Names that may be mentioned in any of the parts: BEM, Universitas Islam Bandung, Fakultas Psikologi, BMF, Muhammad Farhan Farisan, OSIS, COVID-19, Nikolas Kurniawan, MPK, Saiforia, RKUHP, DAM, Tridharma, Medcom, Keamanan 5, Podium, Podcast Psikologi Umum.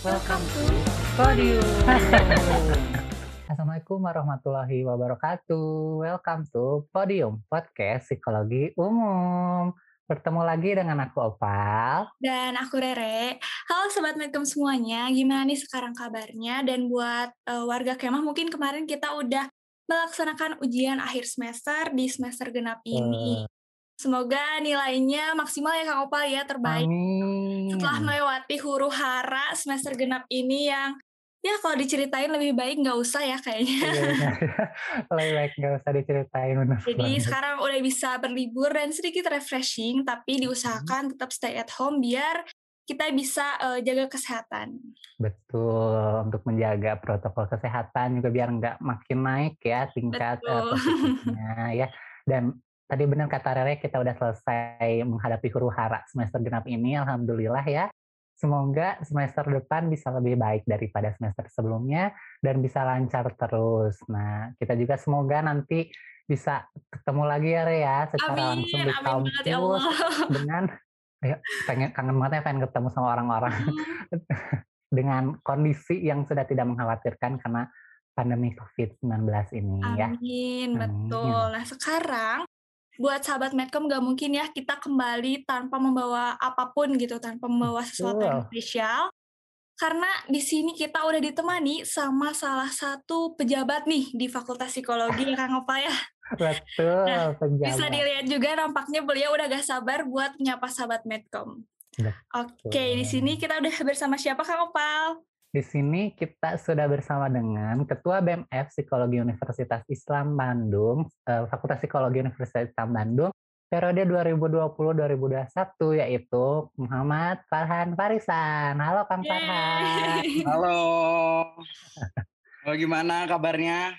Welcome to Podium. Assalamualaikum warahmatullahi wabarakatuh. Welcome to Podium, Podcast Psikologi Umum. Bertemu lagi dengan aku Opal. Dan aku Rere. Halo Sobat Medcom semuanya, gimana nih sekarang kabarnya? Dan buat warga Kemah, mungkin kemarin kita udah melaksanakan ujian akhir semester di semester genap ini. Semoga nilainya maksimal ya Kang Opal ya, terbaik. Amin. Setelah melewati huru hara semester genap ini yang ya kalau diceritain lebih baik nggak usah ya kayaknya. Lebih baik nggak usah diceritain. Jadi sekarang udah bisa berlibur dan sedikit refreshing, tapi diusahakan tetap stay at home biar kita bisa jaga kesehatan. Betul, untuk menjaga protokol kesehatan juga biar nggak makin naik ya tingkat positifnya ya. Dan tadi benar kata Rere, kita udah selesai menghadapi huru hara semester genap ini, alhamdulillah ya. Semoga semester depan bisa lebih baik daripada semester sebelumnya dan bisa lancar terus. Nah, kita juga semoga nanti bisa ketemu lagi ya, Rere, secara langsung di kampus. Dengan, ya, kangen banget ya, pengen ketemu sama orang-orang. Dengan kondisi yang sudah tidak mengkhawatirkan karena pandemi COVID-19 ini. Amin, ya. Amin, betul. Nah, sekarang buat sahabat Medcom gak mungkin ya kita kembali tanpa membawa apapun gitu, tanpa membawa sesuatu yang spesial. Karena di sini kita udah ditemani sama salah satu pejabat nih di Fakultas Psikologi, Kang Opa ya. Betul, nah, pejabat. Bisa dilihat juga nampaknya beliau udah gak sabar buat menyapa sahabat Medcom. Oke, di sini kita udah bersama siapa Kang Opal? Di sini kita sudah bersama dengan Ketua BMF Psikologi Universitas Islam Bandung, Fakultas Psikologi Universitas Islam Bandung, periode 2020-2021, yaitu Muhammad Farhan Farisan. Halo Kang Farhan. Halo. Halo, gimana kabarnya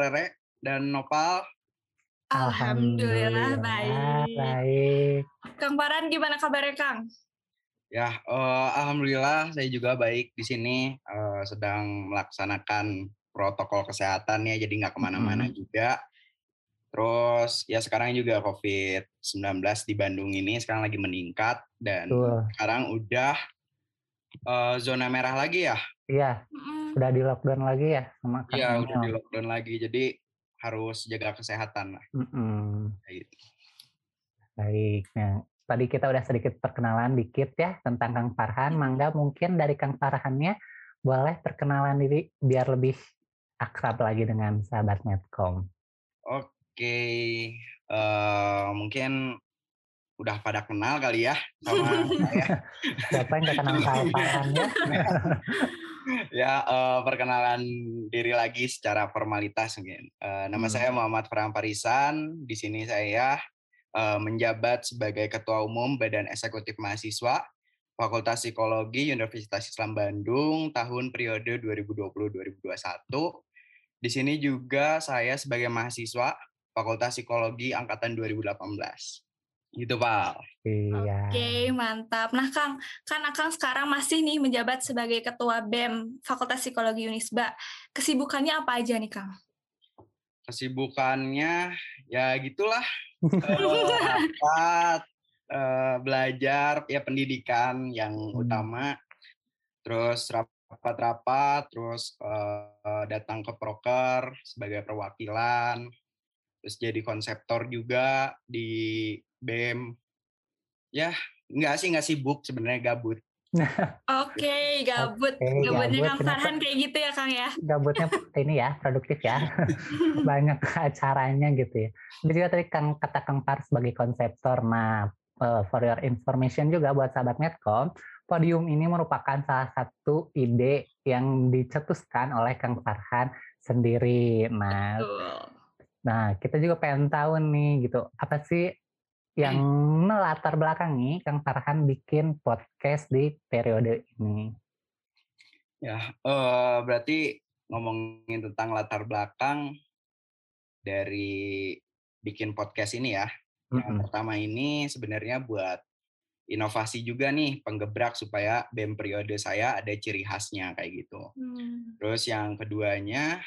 Rere dan Nopal? Alhamdulillah baik. Baik. Kang Farhan gimana kabarnya Kang? Ya, alhamdulillah saya juga baik di sini, sedang melaksanakan protokol kesehatan ya, jadi nggak kemana-mana juga. Terus ya sekarang juga COVID-19 di Bandung ini sekarang lagi meningkat dan sekarang udah zona merah lagi ya. Iya, udah di lockdown lagi ya. Iya, udah di lockdown lagi, jadi harus jaga kesehatan lah. Baik. Baiknya. Tadi kita udah sedikit perkenalan dikit ya tentang Kang Farhan. Mangga mungkin dari Kang Farhannya boleh perkenalan diri biar lebih akrab lagi dengan sahabat Medcom. Oke, mungkin udah pada kenal kali ya sama saya. Siapa yang gak kenal Farhan ya? Ya, perkenalan diri lagi secara formalitas mungkin. Nama saya Muhammad Farhan Farisan. Di sini saya menjabat sebagai Ketua Umum Badan Eksekutif Mahasiswa Fakultas Psikologi Universitas Islam Bandung tahun periode 2020-2021. Di sini juga saya sebagai mahasiswa Fakultas Psikologi angkatan 2018. Gitu, Pak. Iya. Oke, mantap. Nah, Kang, kan Akang sekarang masih nih menjabat sebagai Ketua BEM Fakultas Psikologi Unisba. Kesibukannya apa aja nih, Kang? Kesibukannya ya gitulah. Rapat, belajar, ya pendidikan yang utama, terus rapat-rapat, terus datang ke proker sebagai perwakilan, terus jadi konseptor juga di BEM. Ya, nggak sibuk sebenarnya, gabut. Oke, gabut. Gabutnya Kang Farhan kayak gitu ya Kang ya. Gabutnya ini ya, produktif ya. Banyak acaranya gitu ya. Jadi tadi kata Kang Farhan sebagai konseptor. Nah, for your information juga buat sahabat Medcom, Podium ini merupakan salah satu ide yang dicetuskan oleh Kang Farhan sendiri. Nah, kita juga pengen tahu nih gitu, apa sih yang melatar belakangi Kang Farhan bikin podcast di periode ini? Ya, berarti ngomongin tentang latar belakang dari bikin podcast ini ya. Yang pertama ini sebenarnya buat inovasi juga nih, penggebrak supaya BEM periode saya ada ciri khasnya kayak gitu. Terus yang keduanya,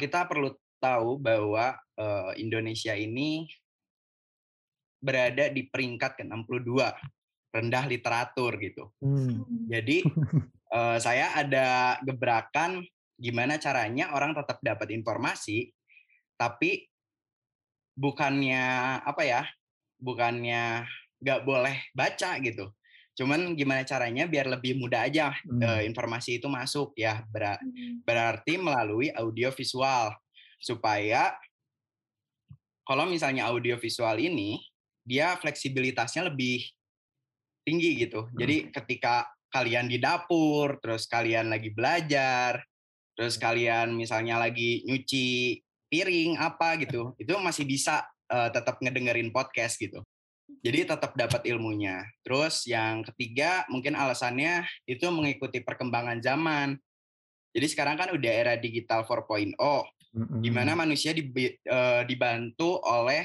kita perlu tahu bahwa Indonesia ini berada di peringkat ke-62 rendah literatur gitu. Jadi saya ada gebrakan gimana caranya orang tetap dapat informasi, tapi bukannya apa ya, bukannya nggak boleh baca gitu. Cuman gimana caranya biar lebih mudah aja informasi itu masuk ya. Berarti melalui audio visual, supaya kalau misalnya audio visual ini dia fleksibilitasnya lebih tinggi gitu. Jadi ketika kalian di dapur, terus kalian lagi belajar, terus kalian misalnya lagi nyuci piring apa gitu, itu masih bisa tetap ngedengerin podcast gitu. Jadi tetap dapat ilmunya. Terus yang ketiga mungkin alasannya itu mengikuti perkembangan zaman. Jadi sekarang kan udah era digital 4.0, di mana manusia dibantu oleh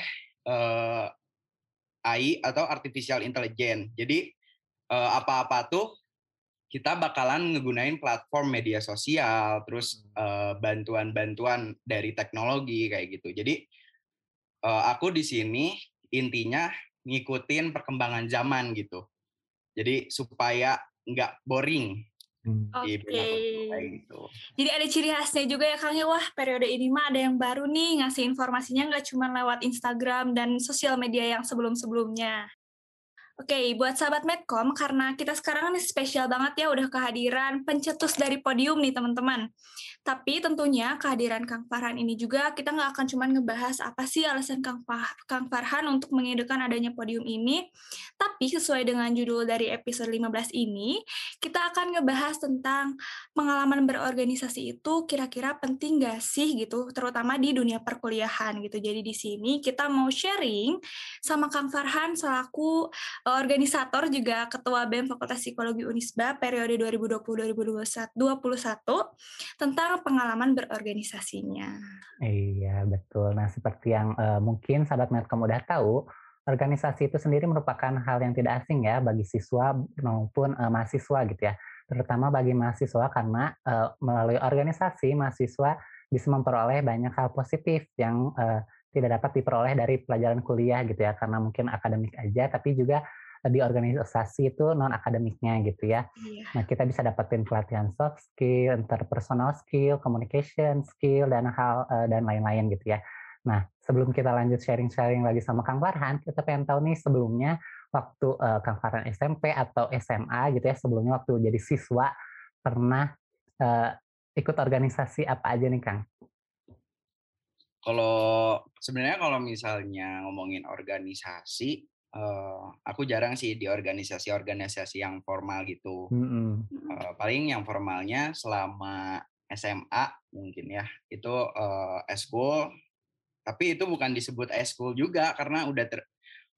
AI atau artificial intelligence. Jadi apa-apa tuh kita bakalan ngegunain platform media sosial, terus bantuan-bantuan dari teknologi kayak gitu. Jadi aku di sini intinya ngikutin perkembangan zaman gitu. Jadi supaya nggak boring. Oke. Gitu. Jadi ada ciri khasnya juga ya Kang ya. Wah, periode ini mah ada yang baru nih, ngasih informasinya nggak cuma lewat Instagram dan sosial media yang sebelum-sebelumnya. Oke, buat sahabat Medcom, karena kita sekarang nih spesial banget ya, udah kehadiran pencetus dari Podium nih teman-teman. Tapi tentunya kehadiran Kang Farhan ini juga, kita nggak akan cuma ngebahas apa sih alasan Kang Farhan untuk mengidekan adanya Podium ini, tapi sesuai dengan judul dari episode 15 ini, kita akan ngebahas tentang pengalaman berorganisasi itu kira-kira penting nggak sih gitu, terutama di dunia perkuliahan gitu. Jadi di sini kita mau sharing sama Kang Farhan selaku organisator juga Ketua BEM Fakultas Psikologi Unisba periode 2020-2021 tentang pengalaman berorganisasinya. Iya, betul. Nah, seperti yang mungkin sahabat Medcom udah tahu, organisasi itu sendiri merupakan hal yang tidak asing ya bagi siswa maupun mahasiswa gitu ya. Terutama bagi mahasiswa karena melalui organisasi mahasiswa bisa memperoleh banyak hal positif yang tidak dapat diperoleh dari pelajaran kuliah gitu ya, karena mungkin akademik aja, tapi juga di organisasi itu non-akademiknya gitu ya. Iya. Nah, kita bisa dapetin pelatihan soft skill, interpersonal skill, communication skill, dan hal dan lain-lain gitu ya. Nah, sebelum kita lanjut sharing-sharing lagi sama Kang Farhan, kita pengen tahu nih sebelumnya waktu Kang Farhan SMP atau SMA gitu ya, sebelumnya waktu jadi siswa pernah ikut organisasi apa aja nih Kang? Kalau sebenarnya kalau misalnya ngomongin organisasi, aku jarang sih di organisasi-organisasi yang formal gitu. Paling yang formalnya selama SMA mungkin ya, itu eskul. Tapi itu bukan disebut eskul juga karena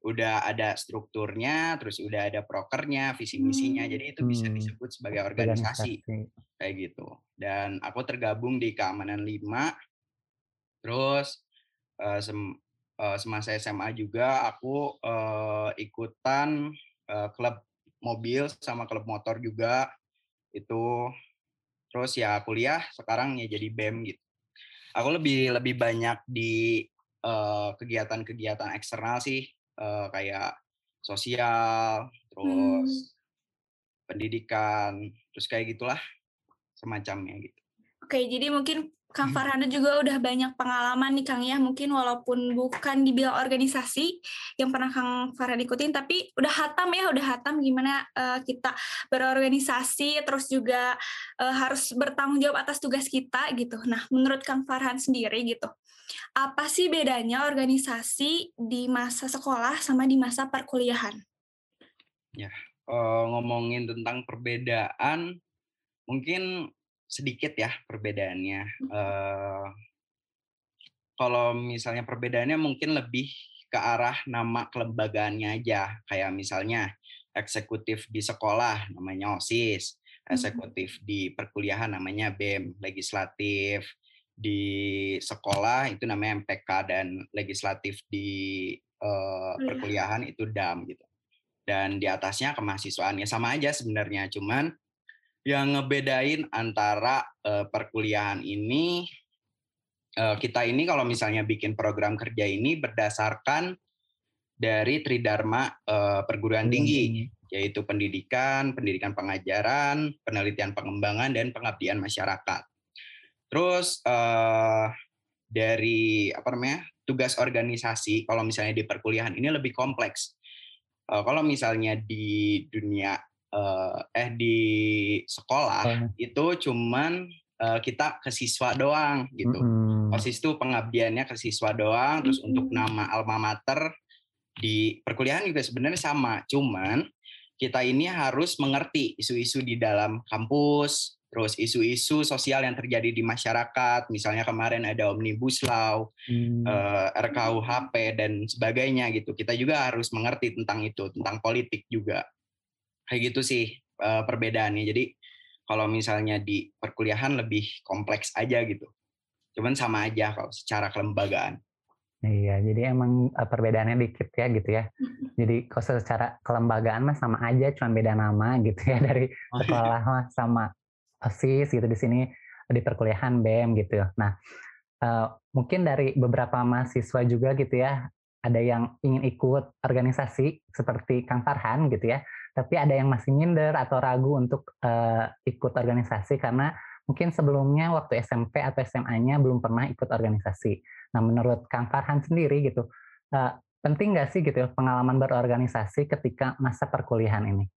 udah ada strukturnya, terus udah ada prokernya, visi misinya. Jadi itu bisa disebut sebagai organisasi kayak gitu. Dan aku tergabung di Keamanan 5. Terus semasa SMA juga aku ikutan klub mobil sama klub motor juga itu. Terus ya kuliah sekarang ya jadi BEM gitu. Aku lebih banyak di kegiatan-kegiatan eksternal sih, kayak sosial, terus pendidikan, terus kayak gitulah semacamnya gitu. Oke, jadi mungkin Kang Farhan juga udah banyak pengalaman nih Kang ya, mungkin walaupun bukan dibilang organisasi yang pernah Kang Farhan ikutin, tapi udah hatam gimana kita berorganisasi, terus juga harus bertanggung jawab atas tugas kita gitu. Nah, menurut Kang Farhan sendiri gitu, apa sih bedanya organisasi di masa sekolah sama di masa perkuliahan? Ya, ngomongin tentang perbedaan, mungkin sedikit ya perbedaannya. Kalau misalnya perbedaannya mungkin lebih ke arah nama kelembagaannya aja. Kayak misalnya eksekutif di sekolah namanya OSIS, eksekutif di perkuliahan namanya BEM, legislatif di sekolah itu namanya MPK, dan legislatif di perkuliahan itu DAM gitu. Dan di atasnya kemahasiswaannya sama aja sebenarnya, cuman yang ngebedain antara perkuliahan ini, kita ini kalau misalnya bikin program kerja ini berdasarkan dari tridharma perguruan tinggi. yaitu pendidikan, pendidikan pengajaran, penelitian pengembangan, dan pengabdian masyarakat. Terus dari tugas organisasi, kalau misalnya di perkuliahan ini lebih kompleks. Kalau misalnya di dunia di sekolah itu cuman kita ke siswa doang gitu. OSIS itu pengabdiannya ke siswa doang. Terus untuk nama alma mater di perkuliahan juga sebenarnya sama, cuman kita ini harus mengerti isu-isu di dalam kampus, terus isu-isu sosial yang terjadi di masyarakat, misalnya kemarin ada Omnibus Law, RKUHP, dan sebagainya gitu. Kita juga harus mengerti tentang itu, tentang politik juga. Kayak gitu sih perbedaannya. Jadi kalau misalnya di perkuliahan lebih kompleks aja gitu. Cuman sama aja kalau secara kelembagaan. Iya, jadi emang perbedaannya dikit ya gitu ya. Jadi kalau secara kelembagaan mah sama aja, cuma beda nama gitu ya dari sekolah mah sama OSIS gitu, di sini di perkuliahan BEM gitu. Nah, mungkin dari beberapa mahasiswa juga gitu ya, ada yang ingin ikut organisasi seperti Kang Farhan gitu ya, tapi ada yang masih minder atau ragu untuk ikut organisasi karena mungkin sebelumnya waktu SMP atau SMA-nya belum pernah ikut organisasi. Nah, menurut Kang Farhan sendiri gitu, penting nggak sih gitu pengalaman berorganisasi ketika masa perkuliahan ini?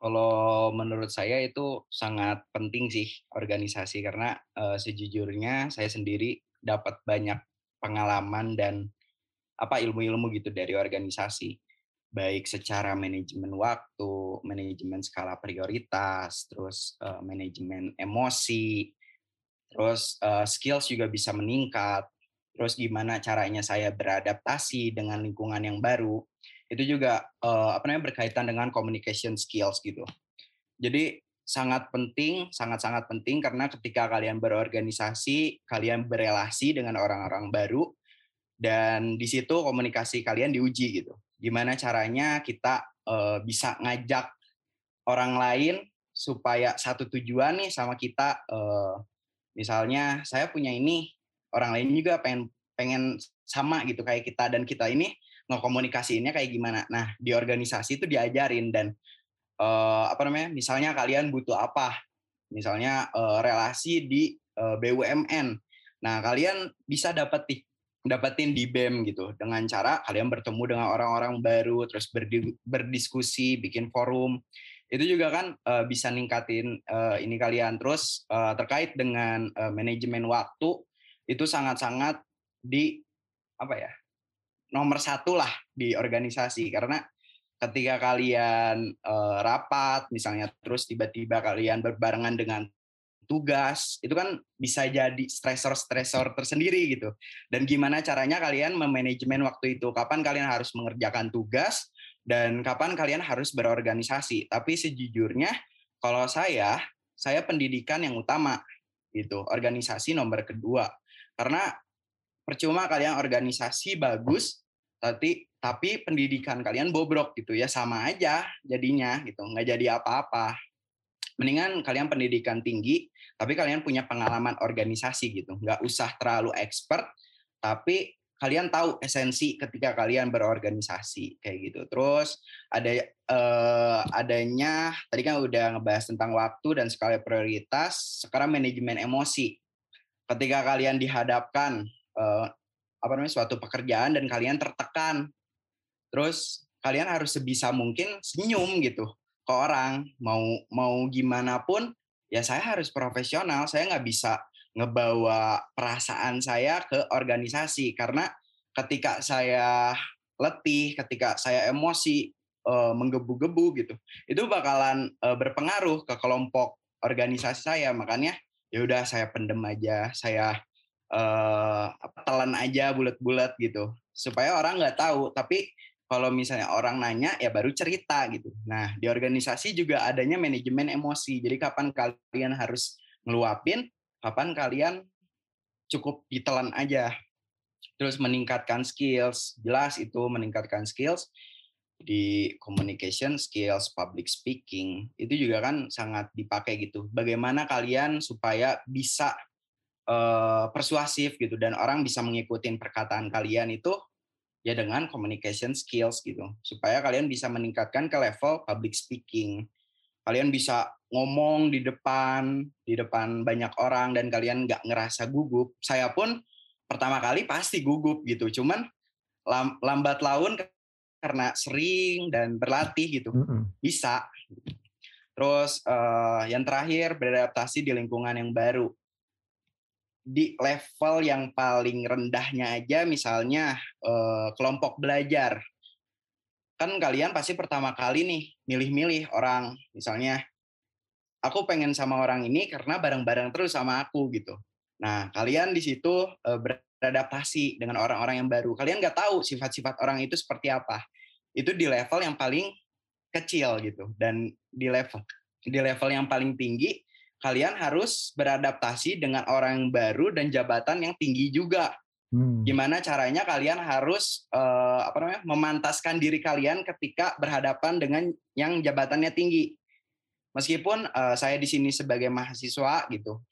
Kalau menurut saya itu sangat penting sih organisasi, karena sejujurnya saya sendiri dapat banyak pengalaman dan ilmu-ilmu gitu dari organisasi. Baik secara manajemen waktu, manajemen skala prioritas, terus manajemen emosi, terus skills juga bisa meningkat, terus gimana caranya saya beradaptasi dengan lingkungan yang baru. Itu juga berkaitan dengan communication skills gitu. Jadi sangat-sangat penting, karena ketika kalian berorganisasi, kalian berelasi dengan orang-orang baru, dan di situ komunikasi kalian diuji gitu. Gimana caranya kita bisa ngajak orang lain supaya satu tujuan nih sama kita. Misalnya saya punya ini, orang lain juga pengen sama gitu kayak kita, dan kita ini komunikasiinnya kayak gimana. Nah, di organisasi itu diajarin, dan misalnya kalian butuh apa, misalnya relasi di BUMN. Nah, kalian bisa dapetin di BEM gitu, dengan cara kalian bertemu dengan orang-orang baru, terus berdiskusi, bikin forum. Itu juga kan bisa ningkatin ini kalian. Terus terkait dengan manajemen waktu, itu sangat-sangat di nomor satu lah di organisasi, karena ketika kalian rapat misalnya, terus tiba-tiba kalian berbarengan dengan tugas, itu kan bisa jadi stresor-stresor tersendiri gitu. Dan gimana caranya kalian memanajemen waktu itu, kapan kalian harus mengerjakan tugas dan kapan kalian harus berorganisasi. Tapi sejujurnya kalau saya pendidikan yang utama gitu, organisasi nomor kedua, karena percuma kalian organisasi bagus, tapi pendidikan kalian bobrok gitu ya, sama aja jadinya gitu, nggak jadi apa-apa. Mendingan kalian pendidikan tinggi, tapi kalian punya pengalaman organisasi gitu, nggak usah terlalu expert, tapi kalian tahu esensi ketika kalian berorganisasi kayak gitu. Terus adanya tadi kan udah ngebahas tentang waktu dan skala prioritas, sekarang manajemen emosi. Ketika kalian dihadapkan suatu pekerjaan dan kalian tertekan, terus kalian harus sebisa mungkin senyum gitu ke orang. Mau gimana pun ya saya harus profesional, saya nggak bisa ngebawa perasaan saya ke organisasi, karena ketika saya letih, ketika saya emosi menggebu-gebu gitu, itu bakalan berpengaruh ke kelompok organisasi saya. Makanya ya udah, saya pendem aja, saya telan aja bulat-bulat gitu, supaya orang nggak tahu. Tapi kalau misalnya orang nanya ya baru cerita gitu. Nah, di organisasi juga adanya manajemen emosi. Jadi kapan kalian harus ngeluapin, kapan kalian cukup ditelan aja. Terus meningkatkan skills, jelas itu meningkatkan skills di communication skills, public speaking, itu juga kan sangat dipakai gitu. Bagaimana kalian supaya bisa persuasif gitu, dan orang bisa mengikutin perkataan kalian itu ya dengan communication skills gitu, supaya kalian bisa meningkatkan ke level public speaking. Kalian bisa ngomong di depan banyak orang dan kalian nggak ngerasa gugup. Saya pun pertama kali pasti gugup gitu, cuman lambat laun karena sering dan berlatih gitu, bisa. Terus yang terakhir, beradaptasi di lingkungan yang baru. Di level yang paling rendahnya aja, misalnya kelompok belajar. Kan kalian pasti pertama kali nih milih-milih orang. Misalnya, aku pengen sama orang ini karena bareng-bareng terus sama aku gitu. Nah, kalian di situ beradaptasi dengan orang-orang yang baru. Kalian nggak tahu sifat-sifat orang itu seperti apa. Itu di level yang paling kecil gitu. Dan di level yang paling tinggi, kalian harus beradaptasi dengan orang yang baru dan jabatan yang tinggi juga. Gimana caranya kalian harus memantaskan diri kalian ketika berhadapan dengan yang jabatannya tinggi. Meskipun saya di sini sebagai mahasiswa gitu,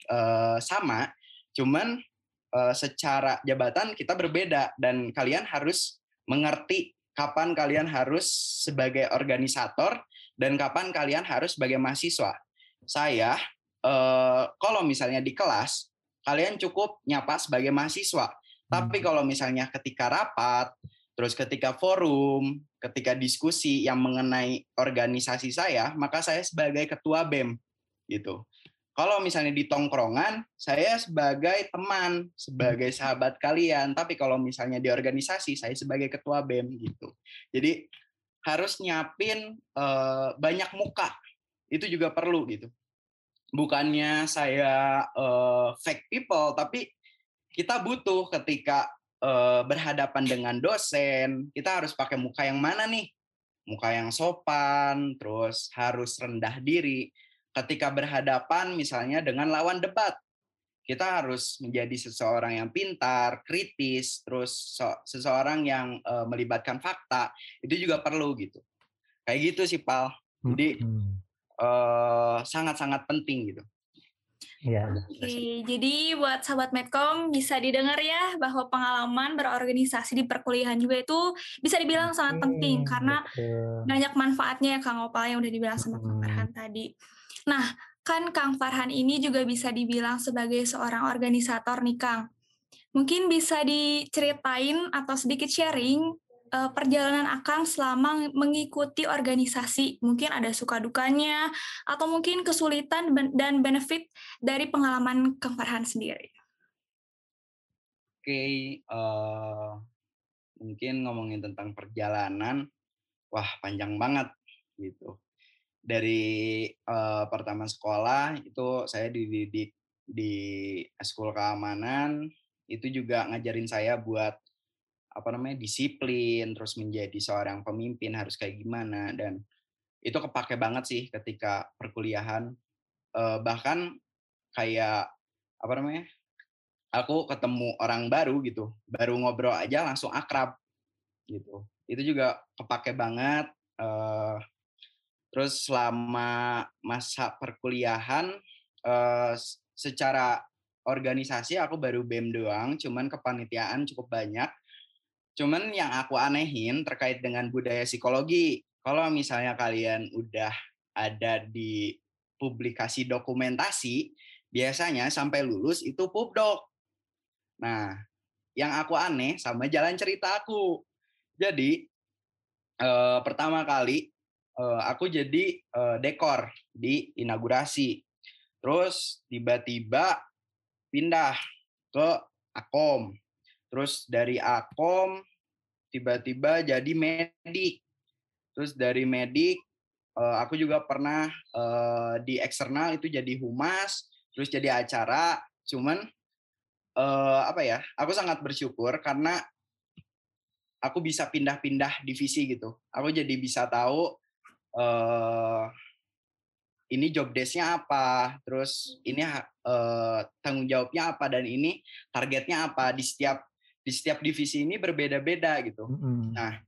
sama, cuman secara jabatan kita berbeda dan kalian harus mengerti kapan kalian harus sebagai organisator dan kapan kalian harus sebagai mahasiswa. Saya kalau misalnya di kelas, kalian cukup nyapa sebagai mahasiswa. Tapi kalau misalnya ketika rapat, terus ketika forum, ketika diskusi yang mengenai organisasi saya, maka saya sebagai ketua BEM gitu. Kalau misalnya di tongkrongan, saya sebagai teman, sebagai sahabat kalian. Tapi kalau misalnya di organisasi, saya sebagai ketua BEM gitu. Jadi harus nyiapin banyak muka. Itu juga perlu gitu. Bukannya saya fake people, tapi kita butuh ketika berhadapan dengan dosen, kita harus pakai muka yang mana nih? Muka yang sopan, terus harus rendah diri. Ketika berhadapan misalnya dengan lawan debat, kita harus menjadi seseorang yang pintar, kritis, terus seseorang yang melibatkan fakta. Itu juga perlu gitu. Kayak gitu sih, Pal. Jadi sangat-sangat penting gitu. Ya. Oke, jadi buat sahabat Medcom bisa didengar ya bahwa pengalaman berorganisasi di perkuliahan juga itu bisa dibilang sangat penting karena banyak manfaatnya ya Kang Opal yang udah dibilang sama Kang Farhan tadi. Nah, kan Kang Farhan ini juga bisa dibilang sebagai seorang organisator nih Kang. Mungkin bisa diceritain atau sedikit sharing perjalanan Akang selama mengikuti organisasi, mungkin ada suka dukanya atau mungkin kesulitan dan benefit dari pengalaman Kang Farhan sendiri. Oke, mungkin ngomongin tentang perjalanan, wah panjang banget gitu. Dari pertama sekolah itu saya dididik di Sekolah Keamanan, itu juga ngajarin saya buat disiplin, terus menjadi seorang pemimpin harus kayak gimana, dan itu kepake banget sih ketika perkuliahan. Bahkan kayak aku ketemu orang baru gitu, baru ngobrol aja langsung akrab gitu. Itu juga kepake banget. Terus selama masa perkuliahan secara organisasi aku baru BEM doang, cuman kepanitiaan cukup banyak. Cuman yang aku anehin terkait dengan budaya psikologi. Kalau misalnya kalian udah ada di publikasi dokumentasi, biasanya sampai lulus itu pubdoc. Nah, yang aku aneh sama jalan cerita aku. Jadi, pertama kali aku jadi dekor di inaugurasi. Terus tiba-tiba pindah ke Akom. Terus dari Akom tiba-tiba jadi medik. Terus dari medik aku juga pernah di eksternal itu jadi humas, terus jadi acara. Cuman aku sangat bersyukur karena aku bisa pindah-pindah divisi gitu. Aku jadi bisa tahu ini job desk-nya apa, terus ini tanggung jawabnya apa, dan ini targetnya apa. Di setiap divisi ini berbeda-beda gitu. Nah,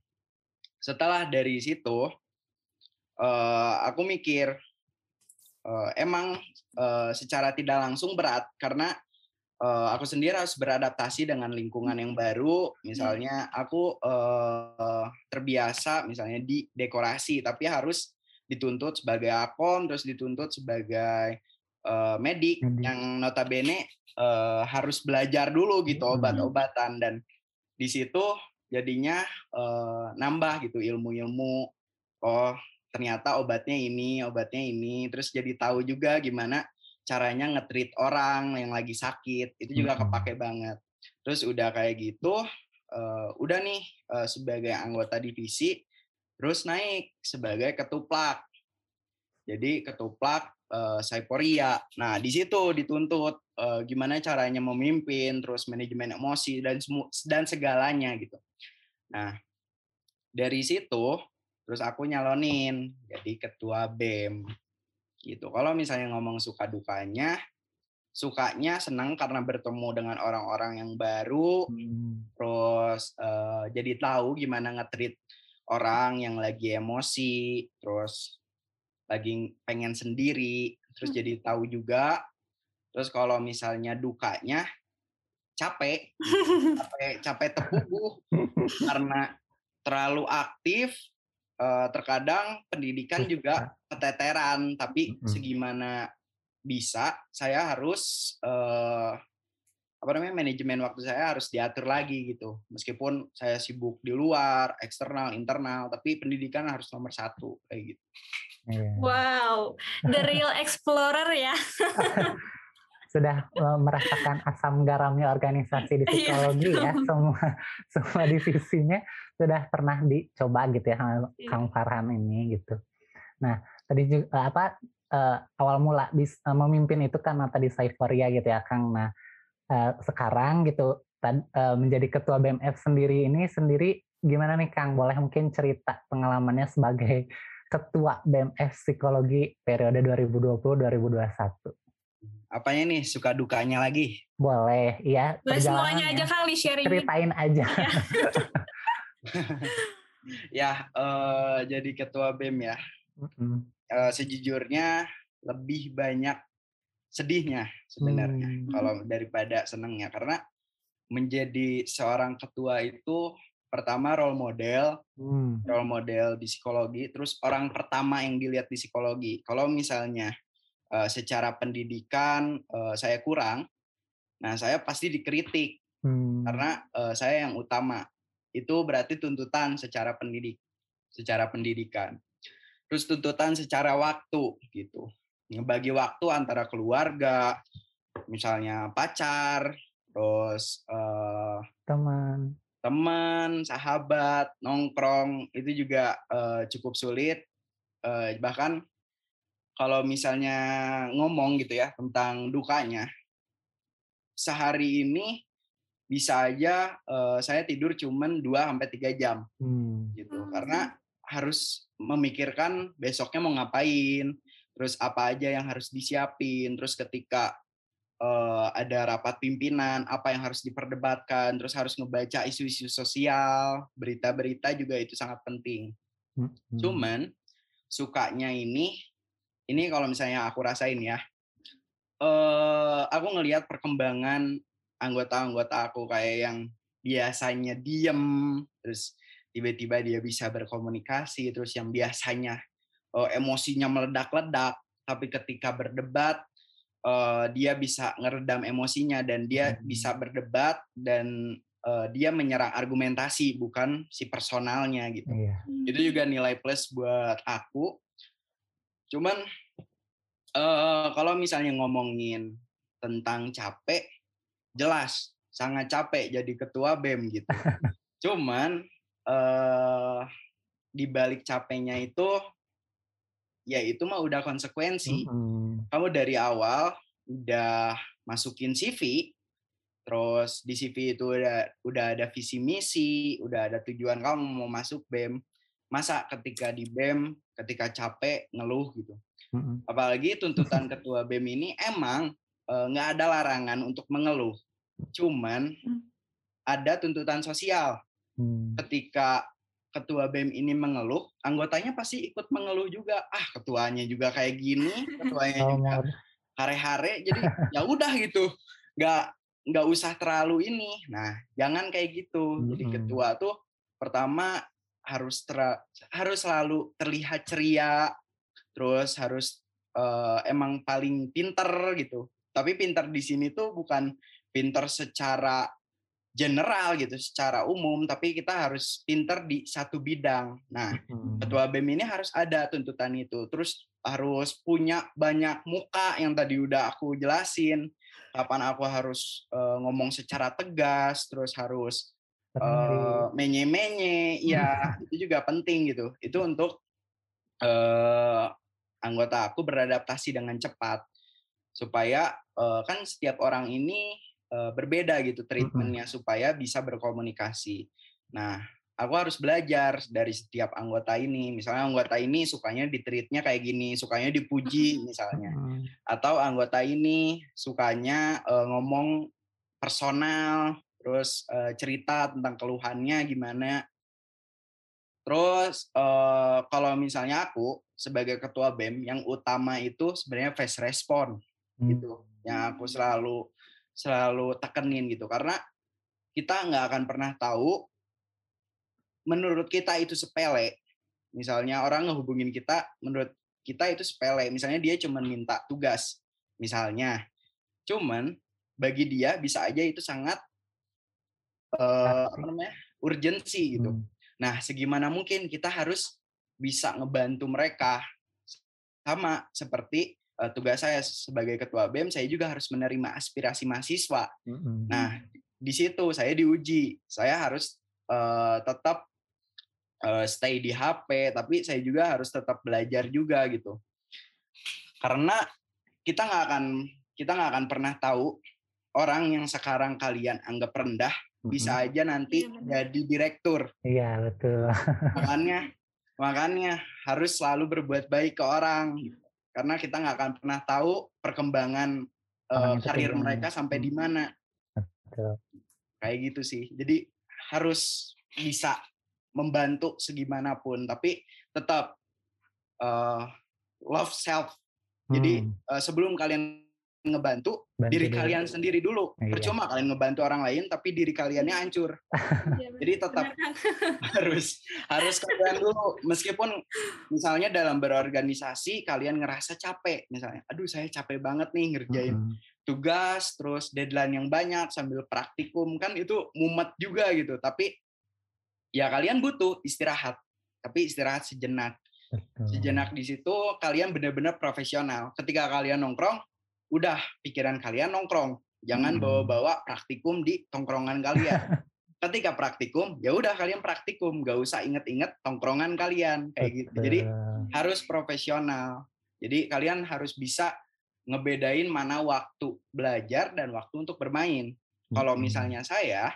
setelah dari situ, aku mikir emang secara tidak langsung berat karena aku sendiri harus beradaptasi dengan lingkungan yang baru. Misalnya aku terbiasa misalnya di dekorasi, tapi harus dituntut sebagai APOM, terus dituntut sebagai medik yang notabene harus belajar dulu gitu obat-obatan, dan di situ jadinya nambah gitu ilmu-ilmu. Oh ternyata obatnya ini, terus jadi tahu juga gimana caranya nge-treat orang yang lagi sakit, itu juga kepake banget. Terus udah kayak gitu, udah nih sebagai anggota divisi, terus naik sebagai ketuplak. Jadi ketuplak Saiforia. Nah di situ dituntut gimana caranya memimpin, terus manajemen emosi dan segalanya gitu. Nah dari situ terus aku nyalonin jadi ketua BEM. Gitu. Kalau misalnya ngomong suka dukanya, sukanya senang karena bertemu dengan orang-orang yang baru, terus jadi tahu gimana nge-treat orang yang lagi emosi, terus lagi pengen sendiri, terus jadi tahu juga. Terus kalau misalnya dukanya, capek tepuguh karena terlalu aktif. Terkadang pendidikan juga keteteran, tapi segimana bisa saya harus manajemen waktu saya harus diatur lagi gitu. Meskipun saya sibuk di luar, eksternal, internal, tapi pendidikan harus nomor satu kayak gitu. Wow, the real explorer ya. Sudah merasakan asam garamnya organisasi di psikologi ya, semua divisinya sudah pernah dicoba gitu ya Kang Farhan ini gitu. Nah tadi juga awal mula memimpin itu karena tadi Saiforia gitu ya Kang. Nah sekarang gitu menjadi ketua BMF sendiri gimana nih Kang, boleh mungkin cerita pengalamannya sebagai ketua BMF psikologi periode 2020-2021. Apanya nih, suka dukanya lagi? Boleh, iya. Semuanya aja kali sharingnya. Ceritain aja. Ya, jadi ketua BEM ya. Sejujurnya lebih banyak sedihnya sebenarnya kalau daripada senangnya. Karena menjadi seorang ketua itu pertama role model di psikologi. Terus orang pertama yang dilihat di psikologi. Kalau misalnya secara pendidikan saya kurang, nah saya pasti dikritik karena saya yang utama. Itu berarti tuntutan secara pendidikan. Terus tuntutan secara waktu gitu, ngebagi waktu antara keluarga, misalnya pacar, terus teman, sahabat, nongkrong, itu juga cukup sulit. Bahkan kalau misalnya ngomong gitu ya tentang dukanya, sehari ini bisa aja saya tidur cuman 2-3 jam gitu, karena harus memikirkan besoknya mau ngapain, terus apa aja yang harus disiapin, terus ketika ada rapat pimpinan apa yang harus diperdebatkan, terus harus ngebaca isu-isu sosial, berita-berita juga itu sangat penting. Cuman sukanya ini kalau misalnya aku rasain ya, aku ngelihat perkembangan anggota-anggota aku, kayak yang biasanya diem, terus tiba-tiba dia bisa berkomunikasi, terus yang biasanya emosinya meledak-ledak, tapi ketika berdebat dia bisa ngeredam emosinya dan dia bisa berdebat dan dia menyerang argumentasi bukan si personalnya gitu. Itu juga nilai plus buat aku. Cuman kalau misalnya ngomongin tentang capek, jelas sangat capek jadi ketua BEM gitu. Cuman di balik capeknya itu, ya itu mah udah konsekuensi. Kamu dari awal udah masukin CV, terus di CV itu udah ada visi misi, udah ada tujuan kamu mau masuk BEM. Masa ketika di BEM, ketika capek, ngeluh gitu. Apalagi tuntutan ketua BEM ini emang nggak ada larangan untuk mengeluh. Cuman ada tuntutan sosial. Ketika ketua BEM ini mengeluh, anggotanya pasti ikut mengeluh juga. Ah, ketuanya juga kayak gini, ketuanya juga hare-hare. Jadi ya udah gitu. Nggak nggak usah terlalu ini. Nah, jangan kayak gitu. Jadi ketua tuh pertama harus selalu terlihat ceria, terus harus emang paling pinter gitu. Tapi pinter di sini tuh bukan pinter secara general gitu, secara umum, tapi kita harus pinter di satu bidang. Nah, ketua BEM ini harus ada tuntutan itu. Terus harus punya banyak muka yang tadi udah aku jelasin. Kapan aku harus ngomong secara tegas, terus harus menye-menye, ya itu juga penting gitu. Itu untuk anggota aku beradaptasi dengan cepat. Supaya kan setiap orang ini berbeda gitu treatmentnya, supaya bisa berkomunikasi. Nah, aku harus belajar dari setiap anggota ini. Misalnya anggota ini sukanya ditreatnya kayak gini, sukanya dipuji misalnya. Atau anggota ini sukanya ngomong personal, terus cerita tentang keluhannya gimana. Terus kalau misalnya aku sebagai ketua BEM, yang utama itu sebenarnya fast response gitu. Yang aku selalu tekenin gitu, karena kita nggak akan pernah tahu, menurut kita itu sepele, misalnya orang ngehubungin kita, menurut kita itu sepele, misalnya dia cuman minta tugas misalnya, cuman bagi dia bisa aja itu sangat urgensi gitu. Nah, segimana mungkin kita harus bisa ngebantu mereka. Sama seperti tugas saya sebagai ketua BEM, saya juga harus menerima aspirasi mahasiswa. Nah, di situ saya diuji. Saya harus tetap stay di HP, tapi saya juga harus tetap belajar juga gitu. Karena kita nggak akan pernah tahu orang yang sekarang kalian anggap rendah bisa aja nanti jadi direktur. Iya, betul. Makanya harus selalu berbuat baik ke orang. Karena kita nggak akan pernah tahu perkembangan karir mereka sampai di mana. Kayak gitu sih. Jadi harus bisa membantu segimanapun, tapi tetap love self. Jadi sebelum kalian ngebantu, diri kalian sendiri dulu. Percuma kalian ngebantu orang lain, tapi diri kaliannya hancur. Jadi tetap harus kalian dulu. Meskipun misalnya dalam berorganisasi, kalian ngerasa capek. Misalnya, aduh saya capek banget nih ngerjain tugas, terus deadline yang banyak sambil praktikum. Kan itu mumet juga gitu. Tapi ya kalian butuh istirahat. Tapi istirahat sejenak. Sejenak di situ kalian benar-benar profesional. Ketika kalian nongkrong, udah pikiran kalian nongkrong, jangan bawa-bawa praktikum di tongkrongan kalian. Ketika praktikum, ya udah kalian praktikum, gak usah inget-inget tongkrongan kalian kayak gitu. Jadi harus profesional. Jadi kalian harus bisa ngebedain mana waktu belajar dan waktu untuk bermain. Kalau misalnya saya,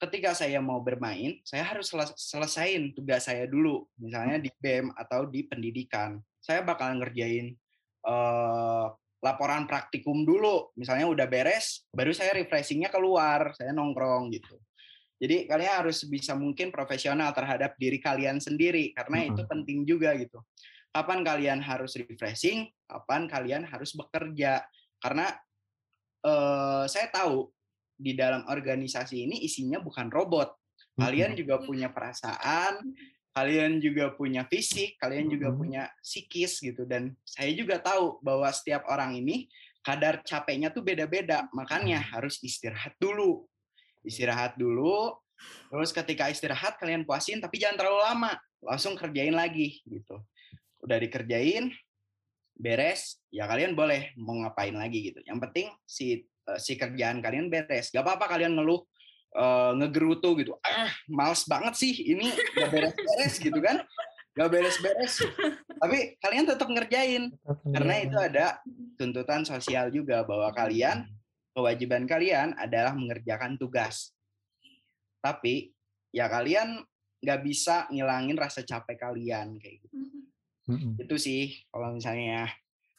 ketika saya mau bermain, saya harus selesain tugas saya dulu, misalnya di BEM atau di pendidikan. Saya bakal ngerjain laporan praktikum dulu, misalnya udah beres, baru saya refreshingnya keluar, saya nongkrong gitu. Jadi kalian harus bisa mungkin profesional terhadap diri kalian sendiri, karena itu penting juga gitu. Kapan kalian harus refreshing, kapan kalian harus bekerja, karena saya tahu di dalam organisasi ini isinya bukan robot. Kalian juga punya perasaan, kalian juga punya fisik, kalian juga punya psikis gitu. Dan saya juga tahu bahwa setiap orang ini kadar capeknya tuh beda-beda. Makanya harus istirahat dulu. Terus ketika istirahat kalian puasin, tapi jangan terlalu lama. Langsung kerjain lagi gitu. Udah dikerjain, beres, ya kalian boleh mau ngapain lagi gitu. Yang penting si kerjaan kalian beres. Gak apa-apa kalian ngeluh. Ngegerutu gitu, males banget sih ini gak beres-beres gitu kan, tapi kalian tetap ngerjain, karena itu ada tuntutan sosial juga bahwa kalian, kewajiban kalian adalah mengerjakan tugas, tapi ya kalian gak bisa ngilangin rasa capek kalian kayak gitu. Itu sih kalau misalnya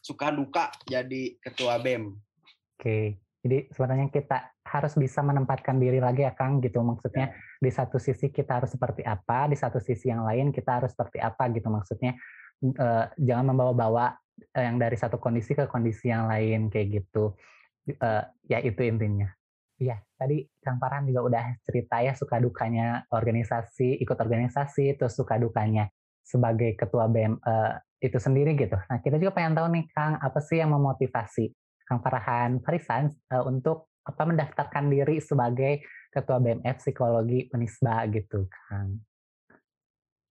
suka duka jadi ketua BEM. Oke. Jadi sebenarnya kita harus bisa menempatkan diri lagi ya Kang gitu, maksudnya di satu sisi kita harus seperti apa, di satu sisi yang lain kita harus seperti apa gitu, maksudnya jangan membawa-bawa yang dari satu kondisi ke kondisi yang lain kayak gitu. ya itu intinya. Iya, tadi Kang Farhan juga udah cerita ya suka dukanya organisasi, ikut organisasi, terus suka dukanya sebagai ketua BEM itu sendiri gitu. Nah, kita juga pengen tahu nih Kang, apa sih yang memotivasi Kang Farhan Farisan untuk mendaftarkan diri sebagai ketua BMF Psikologi Unisba gitu, Kang?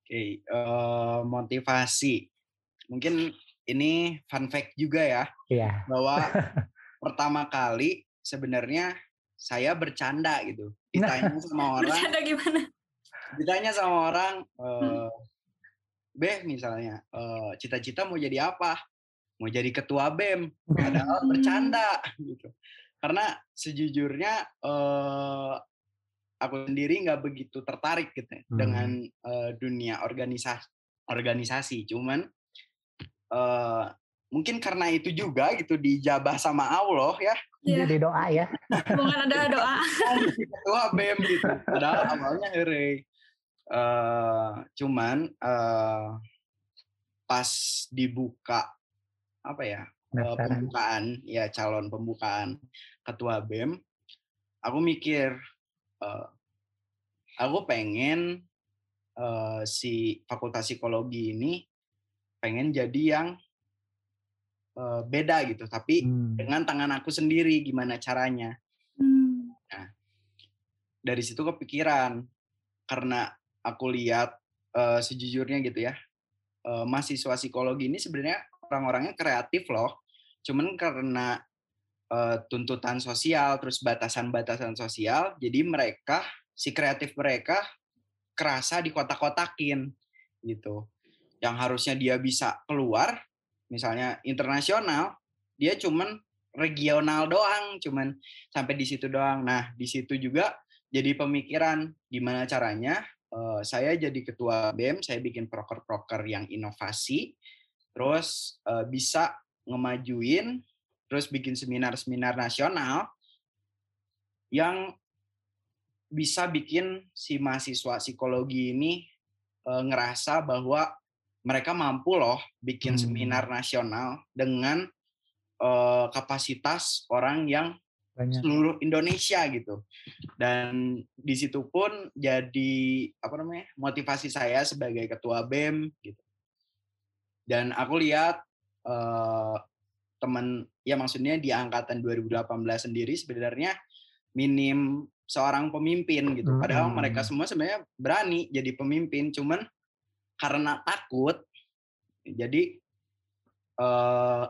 Oke, motivasi. Mungkin ini fun fact juga ya, iya. Bahwa pertama kali sebenarnya saya bercanda gitu, ditanya sama orang. Bercanda gimana? Ditanya sama orang, Beh misalnya, cita-cita mau jadi apa? Mau jadi ketua BEM, padahal bercanda gitu. Karena sejujurnya aku sendiri nggak begitu tertarik gitu dengan dunia organisasi. Cuman mungkin karena itu juga gitu dijabah sama Allah ya. Jadi doa ya. Mungkin ada doa. Ketua BEM gitu. Padahal awalnya heureuy. Cuman pas dibuka pembukaan ya, calon pembukaan ketua BEM, aku mikir aku pengen si Fakultas Psikologi ini pengen jadi yang beda gitu, tapi dengan tangan aku sendiri gimana caranya. Nah, dari situ kepikiran karena aku lihat sejujurnya gitu ya, mahasiswa psikologi ini sebenarnya orang-orangnya kreatif loh, cuman karena tuntutan sosial terus batasan-batasan sosial, jadi mereka si kreatif mereka kerasa dikotak-kotakin gitu. Yang harusnya dia bisa keluar misalnya internasional, dia cuman regional doang, cuman sampai di situ doang. Nah, di situ juga jadi pemikiran gimana caranya saya jadi ketua BEM, saya bikin proker-proker yang inovasi, terus bisa ngemajuin, terus bikin seminar-seminar nasional yang bisa bikin si mahasiswa psikologi ini ngerasa bahwa mereka mampu loh bikin seminar nasional dengan kapasitas orang yang banyak, seluruh Indonesia gitu. Dan di situ pun jadi motivasi saya sebagai ketua BEM gitu. Dan aku lihat teman, ya maksudnya di angkatan 2018 sendiri sebenarnya minim seorang pemimpin gitu. Padahal mereka semua sebenarnya berani jadi pemimpin, cuman karena takut, jadi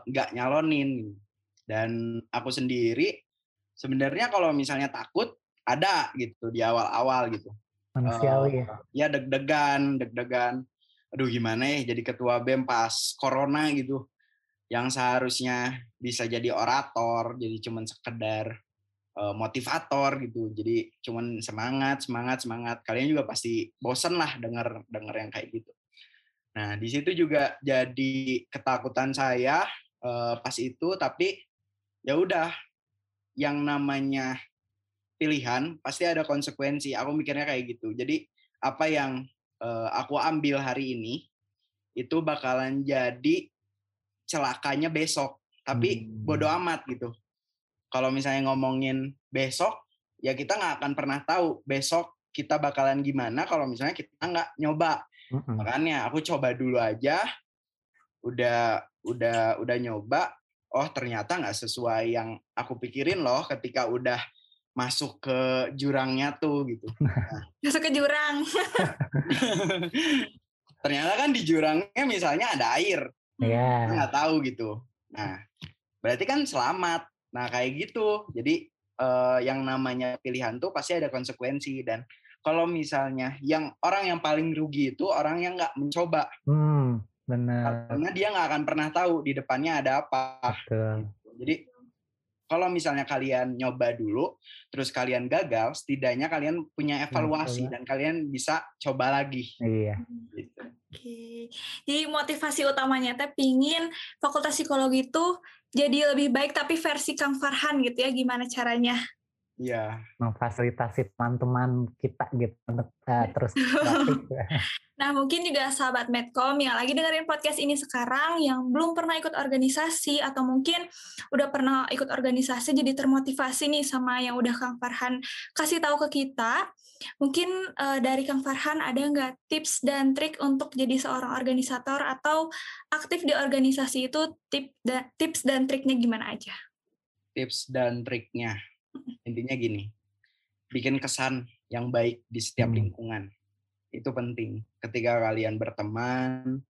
nggak nyalonin. Dan aku sendiri sebenarnya kalau misalnya takut ada gitu di awal-awal gitu. Manusiawi ya. Ya deg-degan. Aduh gimana ya jadi ketua BEM pas corona gitu. Yang seharusnya bisa jadi orator, jadi cuman sekedar motivator gitu. Jadi cuman semangat. Kalian juga pasti bosen lah denger yang kayak gitu. Nah, di situ juga jadi ketakutan saya pas itu, tapi ya udah, yang namanya pilihan pasti ada konsekuensi. Aku mikirnya kayak gitu. Jadi apa yang aku ambil hari ini itu bakalan jadi celakanya besok. Tapi bodo amat gitu. Kalau misalnya ngomongin besok, ya kita nggak akan pernah tahu besok kita bakalan gimana kalau misalnya kita nggak nyoba. Makanya aku coba dulu aja, udah nyoba, oh ternyata nggak sesuai yang aku pikirin loh ketika udah masuk ke jurangnya tuh gitu. Nah, masuk ke jurang. Ternyata kan di jurangnya misalnya ada air, nggak tahu gitu. Nah, berarti kan selamat. Nah kayak gitu. Jadi yang namanya pilihan tuh pasti ada konsekuensi. Dan kalau misalnya yang orang yang paling rugi itu orang yang nggak mencoba, benar. Karena dia nggak akan pernah tahu di depannya ada apa. Betul. Jadi kalau misalnya kalian nyoba dulu, terus kalian gagal, setidaknya kalian punya evaluasi dan kalian bisa coba lagi. Iya. Gitu. Oke. Jadi motivasi utamanya teh pingin Fakultas Psikologi itu jadi lebih baik tapi versi Kang Farhan gitu ya, gimana caranya? ya, memfasilitasi teman-teman kita gitu terus. Nah, mungkin juga sahabat Medcom yang lagi dengerin podcast ini sekarang, yang belum pernah ikut organisasi atau mungkin udah pernah ikut organisasi jadi termotivasi nih sama yang udah Kang Farhan kasih tahu ke kita. Mungkin dari Kang Farhan ada nggak tips dan trik untuk jadi seorang organisator atau aktif di organisasi itu, tips dan triknya gimana aja? Tips dan triknya, intinya gini, bikin kesan yang baik di setiap lingkungan. Itu penting. Ketika kalian berteman,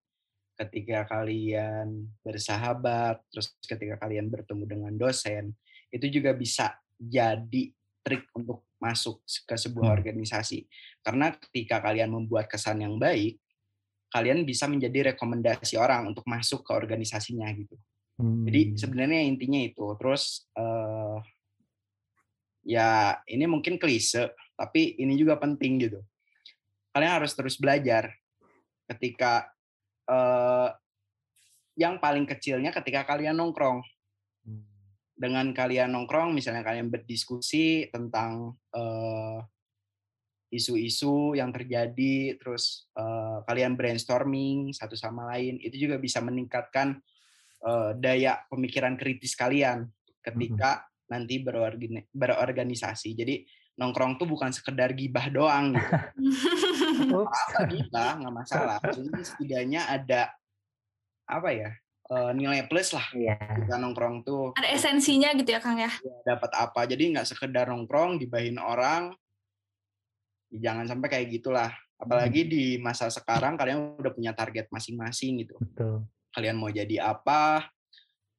ketika kalian bersahabat, terus ketika kalian bertemu dengan dosen, itu juga bisa jadi trik untuk masuk ke sebuah organisasi. Karena ketika kalian membuat kesan yang baik, kalian bisa menjadi rekomendasi orang untuk masuk ke organisasinya gitu. Jadi sebenarnya intinya itu. Terus ya ini mungkin klise, tapi ini juga penting gitu. Kalian harus terus belajar. Ketika yang paling kecilnya ketika kalian nongkrong. Dengan kalian nongkrong, misalnya kalian berdiskusi tentang isu-isu yang terjadi, terus kalian brainstorming satu sama lain, itu juga bisa meningkatkan daya pemikiran kritis kalian ketika nanti berorganisasi. Jadi nongkrong tuh bukan sekedar gibah doang gitu. Apa gibah nggak masalah, cuma setidaknya ada apa ya, nilai plus lah kita nongkrong tuh. Ada esensinya gitu ya Kang ya. Dapat apa? Jadi nggak sekedar nongkrong gibahin orang. Jangan sampai kayak gitulah. Apalagi di masa sekarang kalian udah punya target masing-masing gitu. Betul. Kalian mau jadi apa?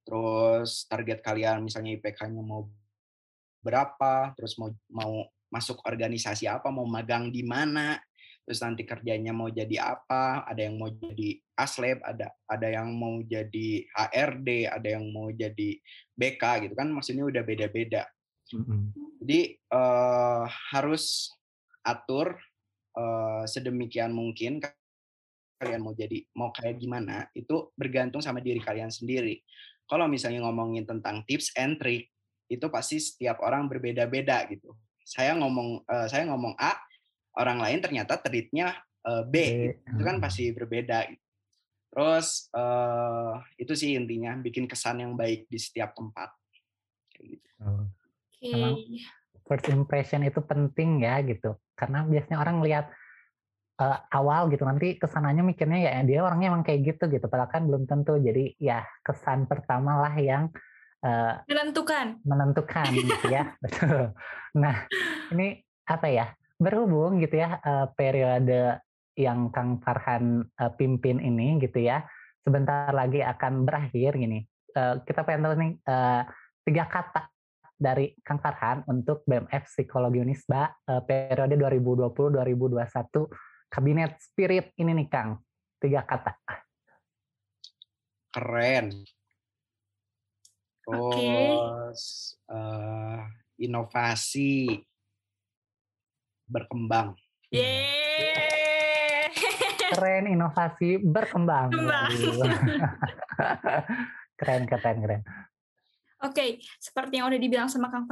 Terus target kalian misalnya IPK-nya mau berapa, terus mau masuk organisasi apa, mau magang di mana, terus nanti kerjanya mau jadi apa, ada yang mau jadi aslab, ada yang mau jadi HRD, ada yang mau jadi BK gitu kan, maksudnya udah beda-beda. Jadi harus atur sedemikian mungkin kalian mau kayak gimana, itu bergantung sama diri kalian sendiri. Kalau misalnya ngomongin tentang tips and trick, itu pasti setiap orang berbeda-beda gitu. Saya ngomong A, orang lain ternyata treatnya B. Itu kan pasti berbeda. Terus itu sih intinya, bikin kesan yang baik di setiap tempat. Kayak gitu. Emang first impression itu penting ya gitu. Karena biasanya orang lihat awal gitu, nanti kesananya mikirnya ya dia orangnya emang kayak gitu gitu. Padahal kan belum tentu. Jadi ya kesan pertama lah yang menentukan gitu ya. Betul. Nah, ini apa ya? Berhubung gitu ya periode yang Kang Farhan pimpin ini gitu ya. Sebentar lagi akan berakhir gini. Kita pengen tahu nih 3 kata dari Kang Farhan untuk BMF Psikologi Unisba periode 2020-2021 Kabinet Spirit ini nih Kang. 3 kata. Keren. Terus inovasi, berkembang. Yeay. Keren, inovasi, berkembang. Keren. Oke, seperti yang udah dibilang sama Kang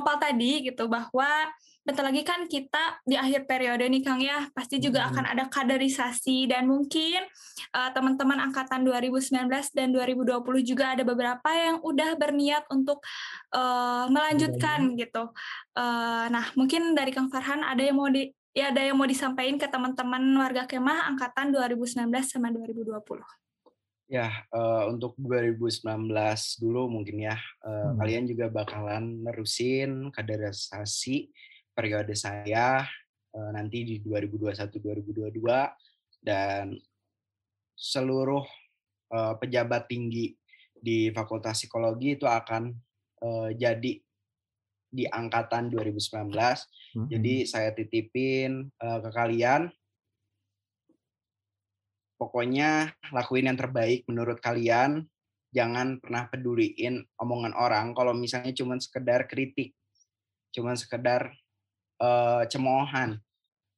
Opal tadi gitu, bahwa bentar lagi kan kita di akhir periode nih Kang ya, pasti juga akan ada kaderisasi, dan mungkin teman-teman angkatan 2019 dan 2020 juga ada beberapa yang udah berniat untuk melanjutkan gitu. Nah, mungkin dari Kang Farhan ada yang mau disampaikan ke teman-teman warga Kemah angkatan 2019 sama 2020. Ya, untuk 2019 dulu mungkin ya, kalian juga bakalan nerusin kaderisasi periode saya nanti di 2021-2022, dan seluruh pejabat tinggi di Fakultas Psikologi itu akan jadi di angkatan 2019. Jadi saya titipin ke kalian, pokoknya lakuin yang terbaik menurut kalian, jangan pernah peduliin omongan orang. Kalau misalnya cuma sekedar kritik, cuma sekedar cemoohan.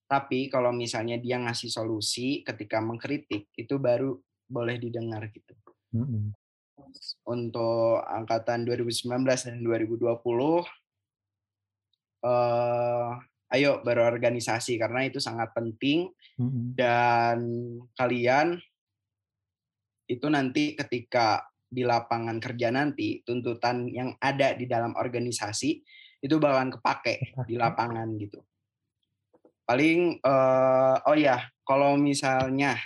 Tapi kalau misalnya dia ngasih solusi ketika mengkritik, itu baru boleh didengar gitu. Untuk angkatan 2019 dan 2020, ayo berorganisasi karena itu sangat penting. Dan kalian itu nanti ketika di lapangan kerja nanti tuntutan yang ada di dalam organisasi itu bakalan kepake di lapangan gitu. Paling oh ya, kalau misalnya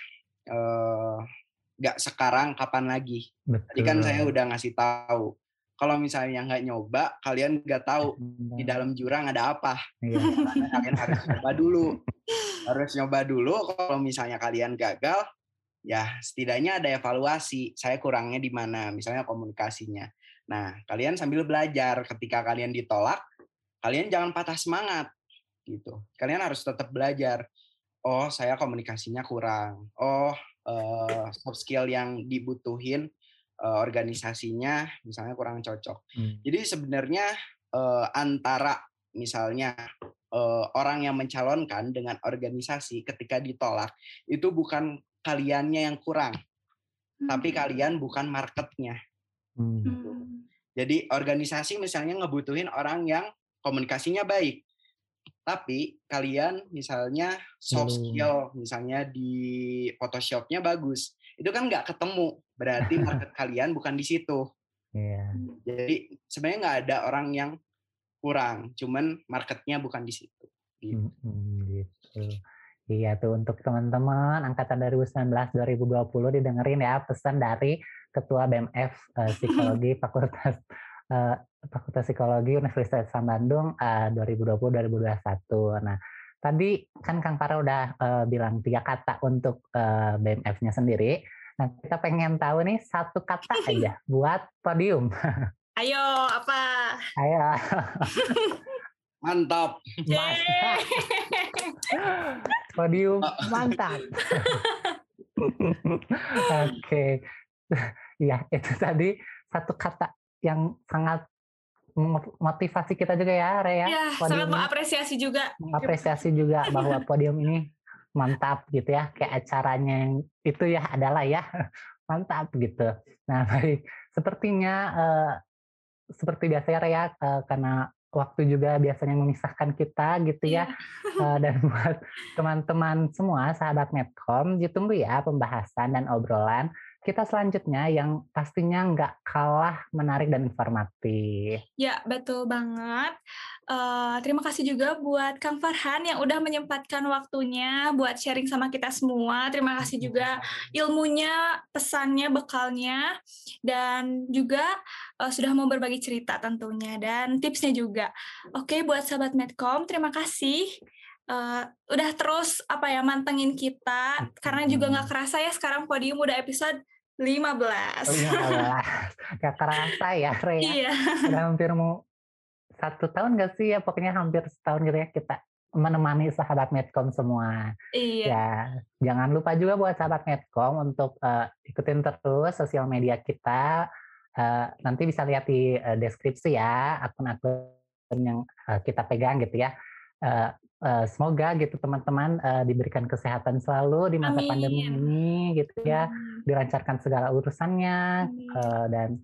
nggak sekarang kapan lagi? Betul. Tadi kan saya udah ngasih tahu. Kalau misalnya nggak nyoba, kalian nggak tahu di dalam jurang ada apa. Iya. Kalian harus nyoba dulu. Harus nyoba dulu. Kalau misalnya kalian gagal, ya setidaknya ada evaluasi. Saya kurangnya di mana? Misalnya komunikasinya. Nah, kalian sambil belajar. Ketika kalian ditolak, kalian jangan patah semangat gitu. Kalian harus tetap belajar. Oh, saya komunikasinya kurang. Oh, soft skill yang dibutuhin organisasinya misalnya kurang cocok. Jadi sebenarnya antara misalnya orang yang mencalonkan dengan organisasi ketika ditolak itu bukan kaliannya yang kurang, tapi kalian bukan marketnya. Jadi organisasi misalnya ngebutuhin orang yang komunikasinya baik, tapi kalian misalnya soft skill misalnya di Photoshop-nya bagus, itu kan nggak ketemu. Berarti market kalian bukan di situ. Yeah. Jadi sebenarnya nggak ada orang yang kurang, cuman marketnya bukan di situ. Gitu. Gitu. Iya tuh, untuk teman-teman angkatan 2019-2020 didengerin ya pesan dari Ketua BMF Psikologi Fakultas Psikologi Universitas Islam Bandung 2020-2021. Nah, tadi kan Kang Farhan udah bilang 3 kata untuk BMF-nya sendiri. Nah, kita pengen tahu nih 1 kata aja buat Podium. Ayo, apa? Ayo. Mantap. Podium, mantap. Oke. Ya, itu tadi 1 kata yang sangat motivasi kita juga ya, Rea. Ya, sangat mengapresiasi juga. Mengapresiasi juga bahwa Podium ini mantap gitu ya, kayak acaranya yang itu ya adalah ya mantap gitu. Nah baik, sepertinya seperti biasa ya, karena waktu juga biasanya memisahkan kita gitu ya, dan buat teman-teman semua sahabat Medcom, ditunggu ya pembahasan dan obrolan kita selanjutnya yang pastinya nggak kalah menarik dan informatif. Ya, betul banget. Terima kasih juga buat Kang Farhan yang udah menyempatkan waktunya buat sharing sama kita semua. Terima kasih juga ilmunya, pesannya, bekalnya, dan juga sudah mau berbagi cerita tentunya, dan tipsnya juga. Oke, buat sahabat Medcom, terima kasih. Udah terus mantengin kita, karena juga nggak kerasa ya sekarang Podium udah episode 15. Nggak kerasa ya, Rey. Iya. Udah hampir mau 1 tahun nggak sih ya, pokoknya hampir 1 tahun gitu ya kita menemani sahabat Medcom semua. Iya. Ya, jangan lupa juga buat sahabat Medcom untuk ikutin terus sosial media kita. Nanti bisa lihat di deskripsi ya akun-akun yang kita pegang gitu ya. Semoga gitu teman-teman diberikan kesehatan selalu di masa pandemi ini gitu ya, dilancarkan segala urusannya, dan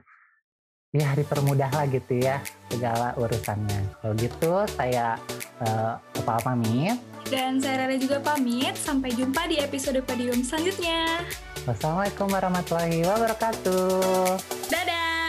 ya dipermudahlah gitu ya segala urusannya. Kalau gitu saya pamit, dan saya Rere juga pamit. Sampai jumpa di episode Podium selanjutnya. Wassalamualaikum warahmatullahi wabarakatuh. Dadah.